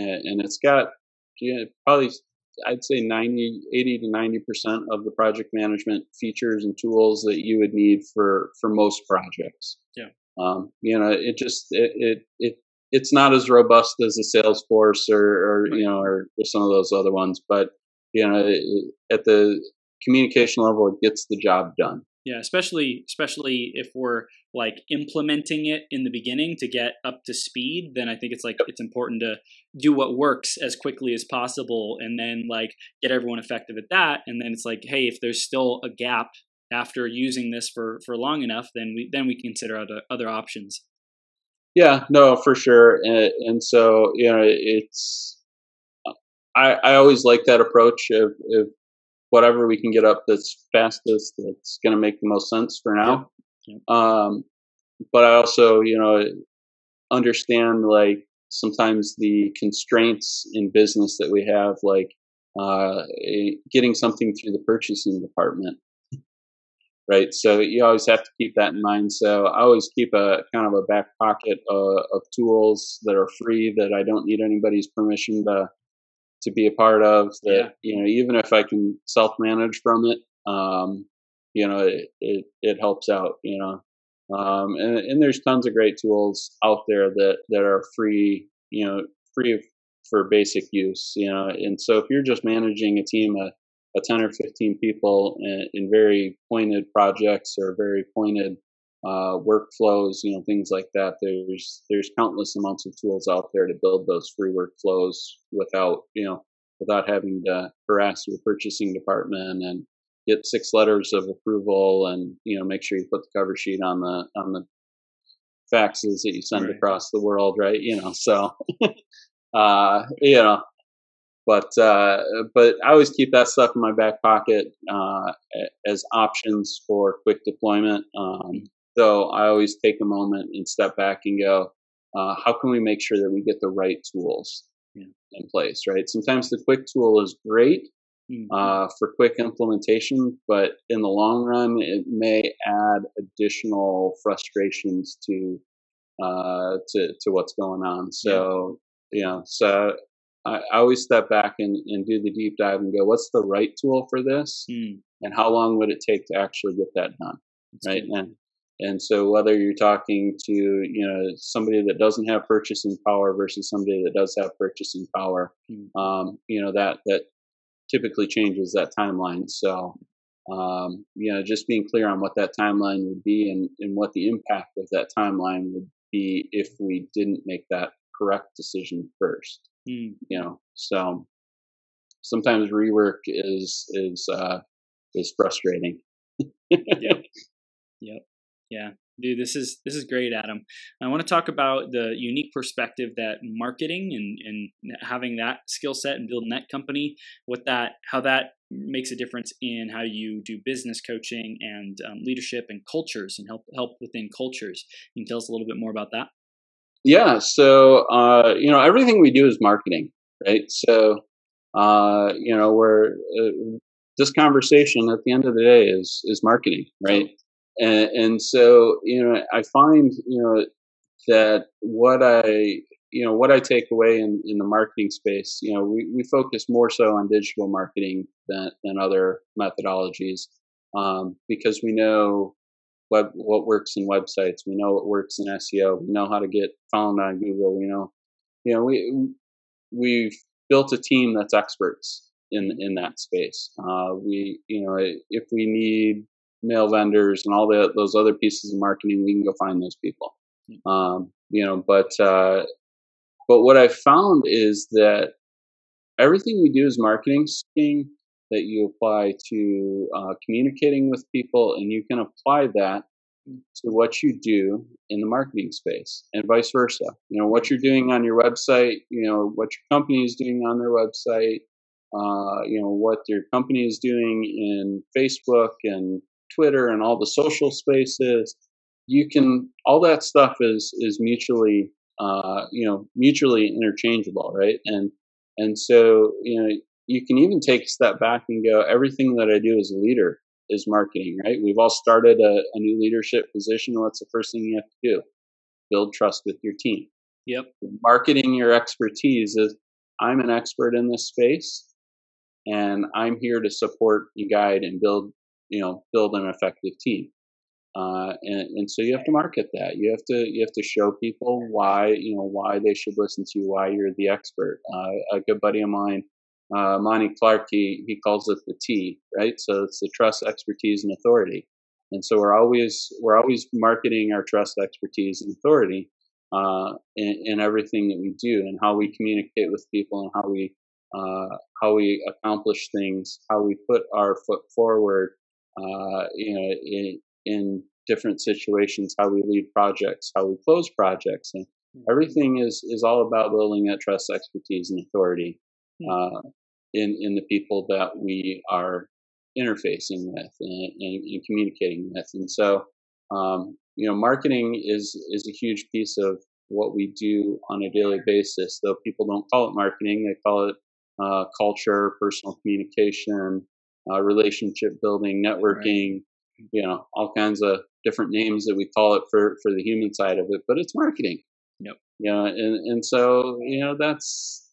and, and it's got you know, probably, I'd say ninety, eighty to ninety percent of the project management features and tools that you would need for, for most projects. Yeah. Um, you know, it just, it, it, it, it's not as robust as a Salesforce or, or right. you know, or, or some of those other ones, but you know, it, at the communication level, it gets the job done. Yeah, especially especially if we're like implementing it in the beginning to get up to speed, then I think it's like it's important to do what works as quickly as possible and then like get everyone effective at that. And then it's like, hey, if there's still a gap after using this for, for long enough, then we then we consider other other options. Yeah, no, for sure. And, and so, you know, it's I, I always like that approach of, of whatever we can get up that's fastest, that's going to make the most sense for now. Yeah. Yeah. Um, but I also, you know, understand like sometimes the constraints in business that we have, like uh, getting something through the purchasing department, right? So you always have to keep that in mind. So I always keep a kind of a back pocket uh, of tools that are free that I don't need anybody's permission to to be a part of that, yeah. you know, even if I can self-manage from it, um, you know, it, it, it helps out, you know, um, and, and there's tons of great tools out there that, that are free, you know, free for basic use, you know, and so if you're just managing a team of, of ten or fifteen people in, in very pointed projects or very pointed uh, workflows, you know, things like that, there's, there's countless amounts of tools out there to build those free workflows without, you know, without having to harass your purchasing department and get six letters of approval and, you know, make sure you put the cover sheet on the, on the faxes that you send right. across the world. Right. You know, so, uh, you know, but, uh, but I always keep that stuff in my back pocket, uh, as options for quick deployment. Um, So I always take a moment and step back and go, uh, how can we make sure that we get the right tools yeah. in place, right? Sometimes the quick tool is great mm-hmm. uh, for quick implementation, but in the long run, it may add additional frustrations to uh, to, to what's going on. So, yeah. you know, so I, I always step back and, and do the deep dive and go, what's the right tool for this? Mm. And how long would it take to actually get that done, That's right? And so whether you're talking to, you know, somebody that doesn't have purchasing power versus somebody that does have purchasing power, um, you know, that, that typically changes that timeline. So, um, you know, just being clear on what that timeline would be and, and what the impact of that timeline would be if we didn't make that correct decision first, mm. you know, so sometimes rework is, is, uh, is frustrating. Yep. Yep. Yeah. Dude, this is, this is great, Adam. I want to talk about the unique perspective that marketing and, and having that skill set and building that company, what that, how that makes a difference in how you do business coaching and um, leadership and cultures and help, help within cultures. Can you tell us a little bit more about that? Yeah. So, uh, you know, everything we do is marketing, right? So, uh, you know, we're, uh, this conversation at the end of the day is, is marketing, right? Oh. And, and so, you know, I find, you know, that what I, you know, what I take away in, in the marketing space, you know, we, we focus more so on digital marketing than, than other methodologies, um, because we know web, what works in websites, we know what works in S E O, we know how to get found on Google, we know, you know, we, we've built a team that's experts in, in that space. Uh, we, you know, if we need mail vendors and all the, those other pieces of marketing, we can go find those people. Um, you know, but, uh, but what I found is that everything we do is marketing that you apply to, uh, communicating with people, and you can apply that to what you do in the marketing space and vice versa. You know, what you're doing on your website, you know, what your company is doing on their website, uh, you know, what your company is doing in Facebook and Twitter and all the social spaces, you can, all that stuff is, is mutually, uh, you know, mutually interchangeable. Right. And, and so, you know, you can even take a step back and go, everything that I do as a leader is marketing, right? We've all started a, a new leadership position. What's the first thing you have to do? Build trust with your team. Yep. Marketing your expertise is, I'm an expert in this space and I'm here to support and guide and build, you know, build an effective team. Uh, and, and so you have to market that. You have to, you have to show people why, you know, why they should listen to you, why you're the expert. Uh, a good buddy of mine, uh, Monty Clark, he, he calls it the T, right? So it's the trust, expertise, and authority. And so we're always, we're always marketing our trust, expertise, and authority, uh, in, in everything that we do and how we communicate with people and how we, uh, how we accomplish things, how we put our foot forward, uh, you know, in, in different situations, how we lead projects, how we close projects, and everything is, is all about building that trust, expertise, and authority, uh, in, in the people that we are interfacing with and, and, and communicating with. And so, um, you know, marketing is, is a huge piece of what we do on a daily basis, though people don't call it marketing. They call it, uh, culture, personal communication, uh, relationship building, networking, right. You know, all kinds of different names that we call it for, for the human side of it, but it's marketing. Yep. You know, and, and so, you know, that's,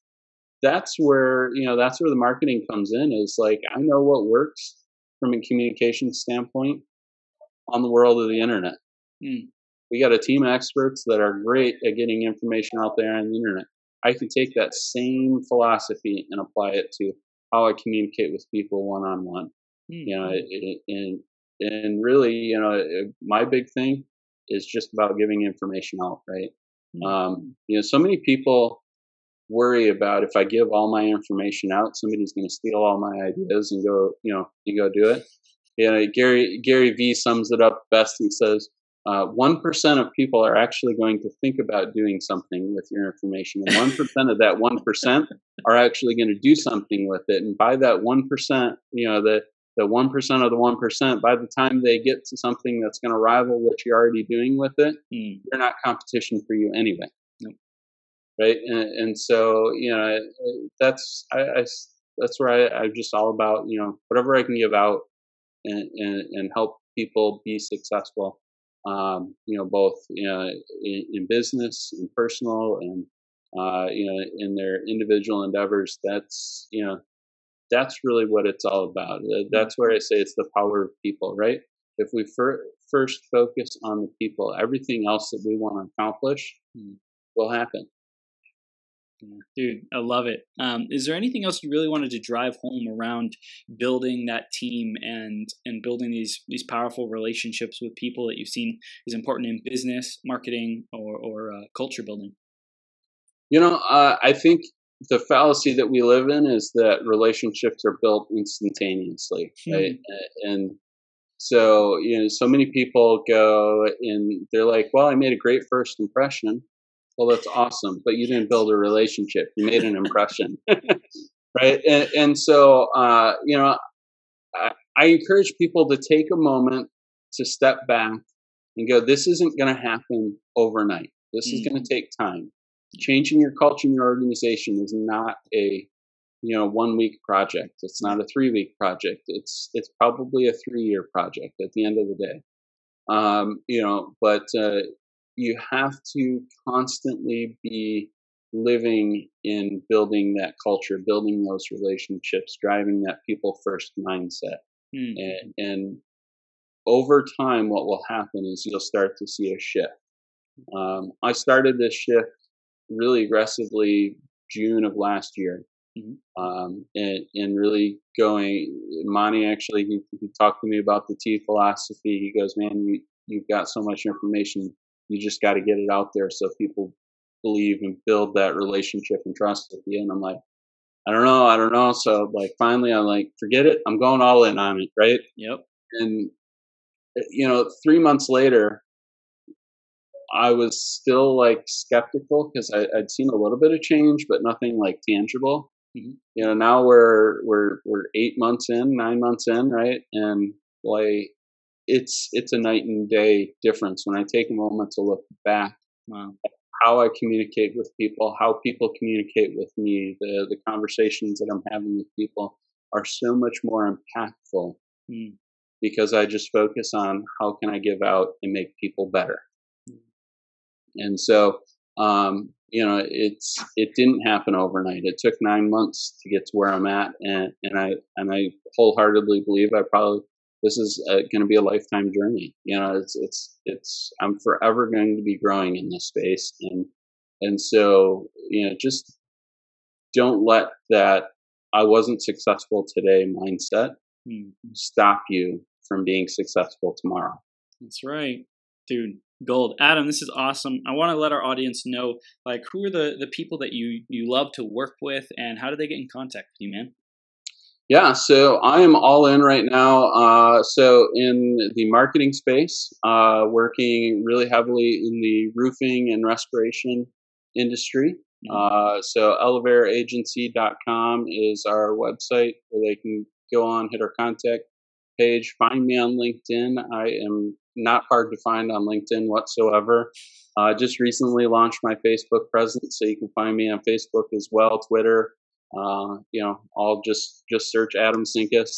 that's where, you know, that's where the marketing comes in, is like, I know what works from a communication standpoint on the world of the internet. Mm. We got a team of experts that are great at getting information out there on the internet. I can take that same philosophy and apply it to how I communicate with people one-on-one. Mm. You know, it, it, and, And really, you know, my big thing is just about giving information out, right? Mm-hmm. Um, you know, so many people worry about, if I give all my information out, somebody's going to steal all my ideas and go, you know, you go do it. You know, Gary, Gary V sums it up best and says, uh, one percent of people are actually going to think about doing something with your information. And one percent of that one percent are actually going to do something with it. And by that one percent, you know, the The one percent of the one percent, by the time they get to something that's going to rival what you're already doing with it, mm. they're not competition for you anyway, nope. right? And, and so, you know, that's I, I that's where I, I'm just all about, you know, whatever I can give out and and, and help people be successful, um, you know, both you know in, in business and personal and uh, you know in their individual endeavors. That's you know. That's really what it's all about. That's where I say it's the power of people, right? If we fir- first focus on the people. Everything else that we want to accomplish will happen. Dude, I love it. Um, is there anything else you really wanted to drive home around building that team and and building these these powerful relationships with people that you've seen is important in business, marketing, or, or uh, culture building? You know, uh, I think the fallacy that we live in is that relationships are built instantaneously, mm-hmm. right? And so, you know, so many people go and they're like, well, I made a great first impression. Well, that's awesome, but you didn't build a relationship. You made an impression, right? And, and so, uh, you know, I, I encourage people to take a moment to step back and go, this isn't going to happen overnight. This mm-hmm. is going to take time. Changing your culture in your organization is not a, you know, one week project. It's not a three week project. It's, it's probably a three year project at the end of the day. Um, you know, but, uh, you have to constantly be living in building that culture, building those relationships, driving that people first mindset. Mm. And, and over time, what will happen is you'll start to see a shift. Um, I started this shift really aggressively June of last year. Mm-hmm. um, and, and really going, Monty actually, he, he talked to me about the T philosophy. He goes, man, you, you've got so much information. You just got to get it out there so people believe and build that relationship and trust with you. And I'm like, I don't know, I don't know. So like, finally, I'm like, forget it. I'm going all in on it, right? Yep. And you know, three months later, I was still like skeptical because I'd seen a little bit of change, but nothing like tangible. Mm-hmm. You know, now we're we're we're eight months in, nine months in, right? And like. It's it's a night and day difference when I take a moment to look back wow. at how I communicate with people, how people communicate with me. The the conversations that I'm having with people are so much more impactful mm. because I just focus on how can I give out and make people better. Mm. And so, um, you know, it's it didn't happen overnight. It took nine months to get to where I'm at, and and I and I wholeheartedly believe I probably. This is uh, going to be a lifetime journey. You know, it's, it's, it's, I'm forever going to be growing in this space. And, and so, you know, just don't let that I wasn't successful today mindset mm. stop you from being successful tomorrow. That's right. Dude, gold. Adam, this is awesome. I want to let our audience know, like, who are the, the people that you, you love to work with and how do they get in contact with you, man? Yeah, so I am all in right now. Uh, so in the marketing space, uh, working really heavily in the roofing and restoration industry. Uh, so Oliveira agency dot com is our website where they can go on, hit our contact page, find me on LinkedIn. I am not hard to find on LinkedIn whatsoever. I uh, just recently launched my Facebook presence, so you can find me on Facebook as well, Twitter. Uh, you know, I'll just, just search Adam Sinkus.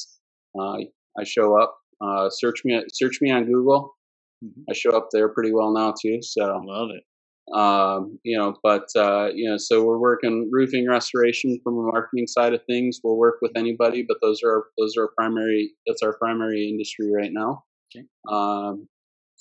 Uh, I show up, uh, search me, search me on Google. Mm-hmm. I show up there pretty well now too. So love it. Um, you know, but, uh, you know, so we're working roofing restoration from a marketing side of things. We'll work with anybody, but those are, those are primary, that's our primary industry right now. Okay. Um,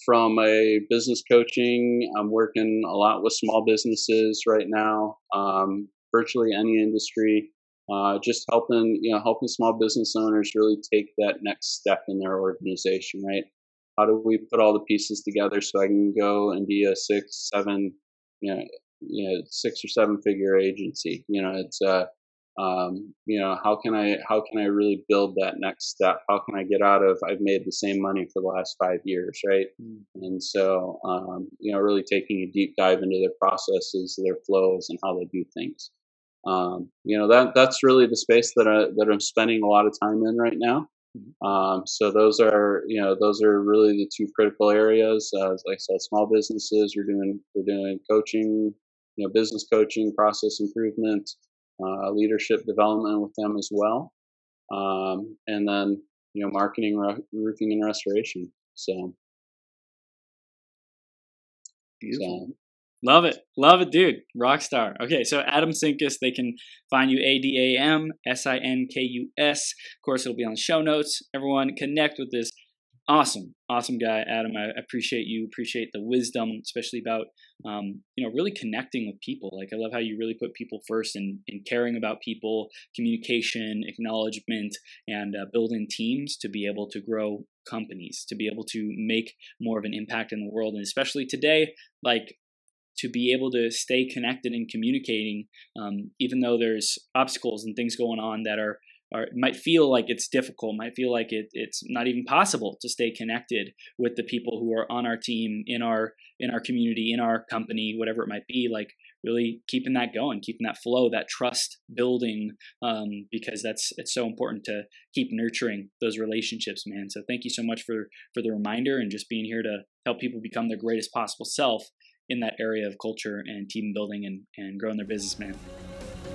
from a business coaching, I'm working a lot with small businesses right now. Um, virtually any industry, uh, just helping, you know, helping small business owners really take that next step in their organization, right? How do we put all the pieces together so I can go and be a six, seven, you know, you know, six or seven figure agency? You know, it's, uh, um, you know, how can I, how can I really build that next step? How can I get out of, I've made the same money for the last five years, right? Mm. And so, um, you know, really taking a deep dive into their processes, their flows, and how they do things. Um, you know, that, that's really the space that I, that I'm spending a lot of time in right now. Um, so those are, you know, those are really the two critical areas. Uh, like I said, small businesses, we're doing, we're doing coaching, you know, business coaching, process improvement, uh, leadership development with them as well. Um, and then, you know, marketing, re- roofing and restoration. So. Beautiful. So. Love it. Love it, dude. Rockstar. Okay, so Adam Sinkus, they can find you A D A M S I N K U S. Of course, it'll be on the show notes. Everyone, connect with this Awesome. Awesome guy, Adam. I appreciate you, appreciate the wisdom, especially about, um, you know, really connecting with people. Like, I love how you really put people first and, and caring about people, communication, acknowledgement, and uh, building teams to be able to grow companies, to be able to make more of an impact in the world. And especially today, like, to be able to stay connected and communicating, um, even though there's obstacles and things going on that are, or it might feel like it's difficult, might feel like it, it's not even possible to stay connected with the people who are on our team, in our in our community, in our company, whatever it might be. Like, really keeping that going, keeping that flow, that trust building, um, because that's it's so important to keep nurturing those relationships, man. So thank you so much for for the reminder and just being here to help people become their greatest possible self in that area of culture and team building and, and growing their business, man.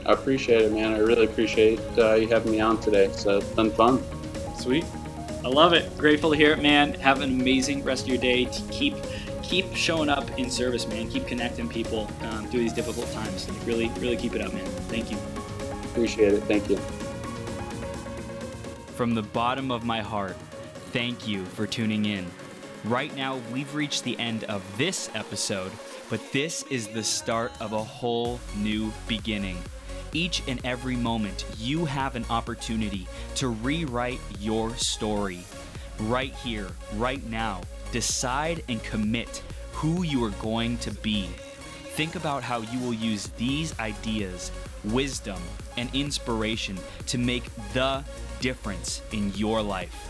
I appreciate it, man. I really appreciate uh, you having me on today. So it's been fun. Sweet. I love it. Grateful to hear it, man. Have an amazing rest of your day. Keep keep showing up in service, man. Keep connecting people um, through these difficult times. Really, really keep it up, man. Thank you. Appreciate it. Thank you. From the bottom of my heart, thank you for tuning in. Right now, we've reached the end of this episode, but this is the start of a whole new beginning. Each and every moment, you have an opportunity to rewrite your story. Right here, right now, decide and commit who you are going to be. Think about how you will use these ideas, wisdom, and inspiration to make the difference in your life.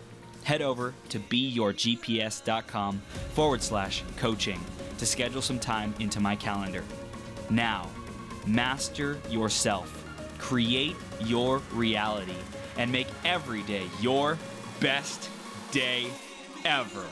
head over to Be Your G P S dot com forward slash coaching to schedule some time into my calendar. Now, master yourself, create your reality, and make every day your best day ever.